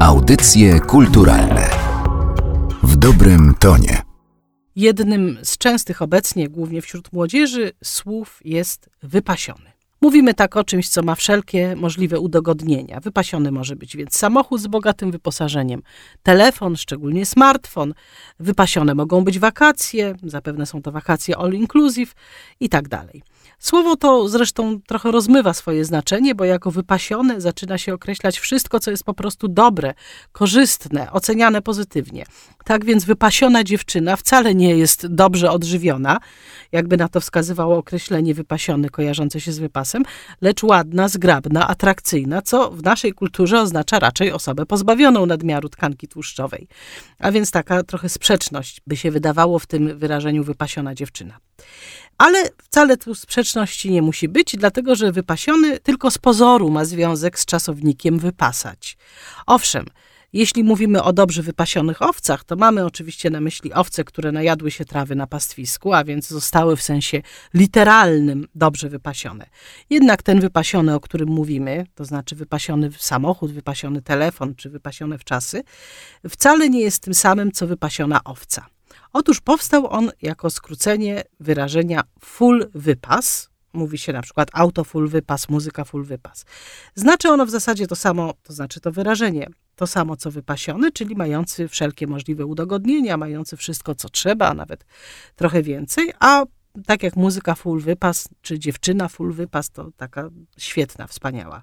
Audycje kulturalne w dobrym tonie. Jednym z częstych obecnie, głównie wśród młodzieży, słów jest wypasiony. Mówimy tak o czymś, co ma wszelkie możliwe udogodnienia. Wypasiony może być więc samochód z bogatym wyposażeniem, telefon, szczególnie smartfon. Wypasione mogą być wakacje, zapewne są to wakacje all inclusive i tak dalej. Słowo to zresztą trochę rozmywa swoje znaczenie, bo jako wypasione zaczyna się określać wszystko, co jest po prostu dobre, korzystne, oceniane pozytywnie. Tak więc wypasiona dziewczyna wcale nie jest dobrze odżywiona, jakby na to wskazywało określenie wypasiony kojarzące się z wypasem, lecz ładna, zgrabna, atrakcyjna, co w naszej kulturze oznacza raczej osobę pozbawioną nadmiaru tkanki tłuszczowej. A więc taka trochę sprzeczność by się wydawało w tym wyrażeniu wypasiona dziewczyna. Ale wcale tu sprzeczności nie musi być, dlatego że wypasiony tylko z pozoru ma związek z czasownikiem wypasać. Owszem, jeśli mówimy o dobrze wypasionych owcach, to mamy oczywiście na myśli owce, które najadły się trawy na pastwisku, a więc zostały w sensie literalnym dobrze wypasione. Jednak ten wypasiony, o którym mówimy, to znaczy wypasiony samochód, wypasiony telefon czy wypasione wczasy, wcale nie jest tym samym, co wypasiona owca. Otóż powstał on jako skrócenie wyrażenia full wypas. Mówi się na przykład auto full wypas, muzyka full wypas. Znaczy ono w zasadzie to samo, to znaczy to wyrażenie, to samo co wypasiony, czyli mający wszelkie możliwe udogodnienia, mający wszystko co trzeba, a nawet trochę więcej, a tak jak muzyka full wypas, czy dziewczyna full wypas, to taka świetna, wspaniała.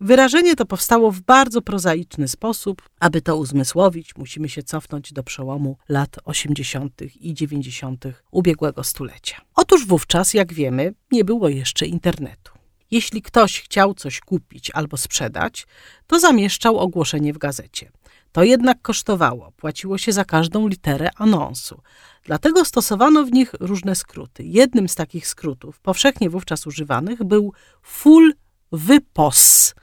Wyrażenie to powstało w bardzo prozaiczny sposób. Aby to uzmysłowić, musimy się cofnąć do przełomu lat 80. i 90. ubiegłego stulecia. Otóż wówczas, jak wiemy, nie było jeszcze internetu. Jeśli ktoś chciał coś kupić albo sprzedać, to zamieszczał ogłoszenie w gazecie. To jednak kosztowało, płaciło się za każdą literę anonsu. Dlatego stosowano w nich różne skróty. Jednym z takich skrótów, powszechnie wówczas używanych, był full wypos.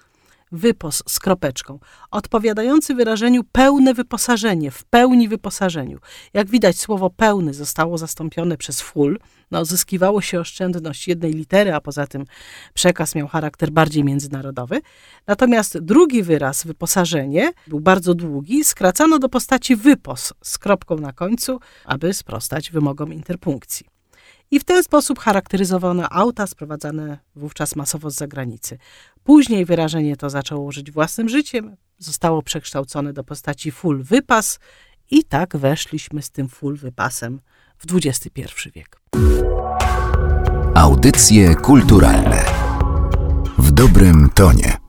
Wypos z kropeczką, odpowiadający wyrażeniu pełne wyposażenie, w pełni wyposażeniu. Jak widać, słowo pełny zostało zastąpione przez full. No, zyskiwało się oszczędność jednej litery, a poza tym przekaz miał charakter bardziej międzynarodowy. Natomiast drugi wyraz, wyposażenie, był bardzo długi, skracano do postaci wypos z kropką na końcu, aby sprostać wymogom interpunkcji. I w ten sposób charakteryzowano auta sprowadzane wówczas masowo z zagranicy. Później wyrażenie to zaczęło żyć własnym życiem, zostało przekształcone do postaci full wypas i tak weszliśmy z tym full wypasem w XXI wiek. Audycje kulturalne w dobrym tonie.